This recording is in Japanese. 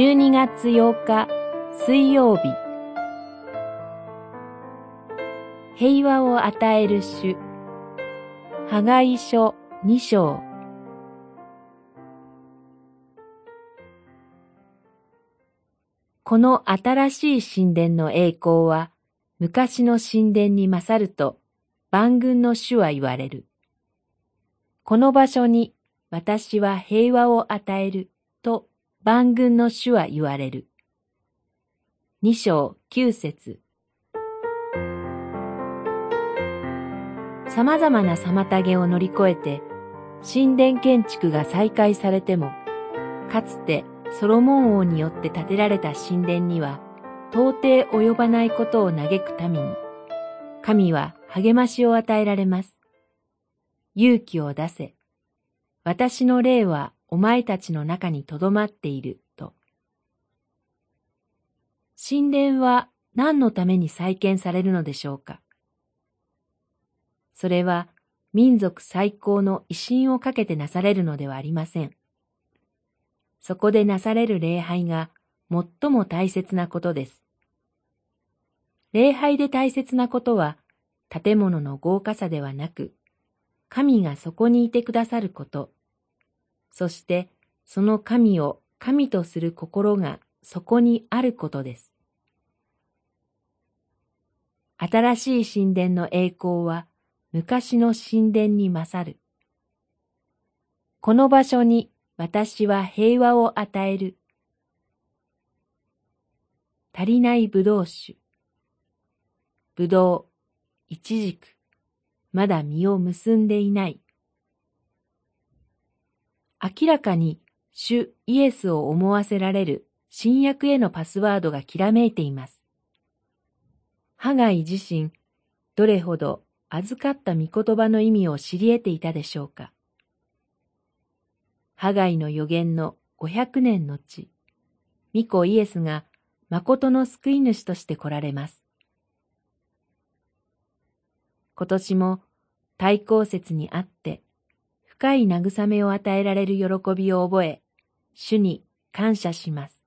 12月8日水曜日、平和を与える主。ハガイ書2章。この新しい神殿の栄光は昔の神殿に勝ると万軍の主は言われる。この場所に私は平和を与えると万軍の主は言われる。2章9節。様々な妨げを乗り越えて神殿建築が再開されても、かつてソロモン王によって建てられた神殿には到底及ばないことを嘆く民に、神は励ましを与えられます。勇気を出せ。私の霊はお前たちの中にとどまっていると。神殿は何のために再建されるのでしょうか。それは民族最高の威信をかけてなされるのではありません。そこでなされる礼拝が最も大切なことです。礼拝で大切なことは、建物の豪華さではなく、神がそこにいてくださること、そしてその神を神とする心がそこにあることです。新しい神殿の栄光は、昔の神殿に勝る。この場所に、私は平和を与える。足りないブドウ酒。ブドウ、イチジク、まだ実を結んでいない。明らかに主イエスを思わせられる新約へのパスワードがきらめいています。ハガイ自身、どれほど預かった御言葉の意味を知り得ていたでしょうか。ハガイの預言の500年後、御子イエスが誠の救い主として来られます。今年も対抗節にあって深い慰めを与えられる喜びを覚え、主に感謝します。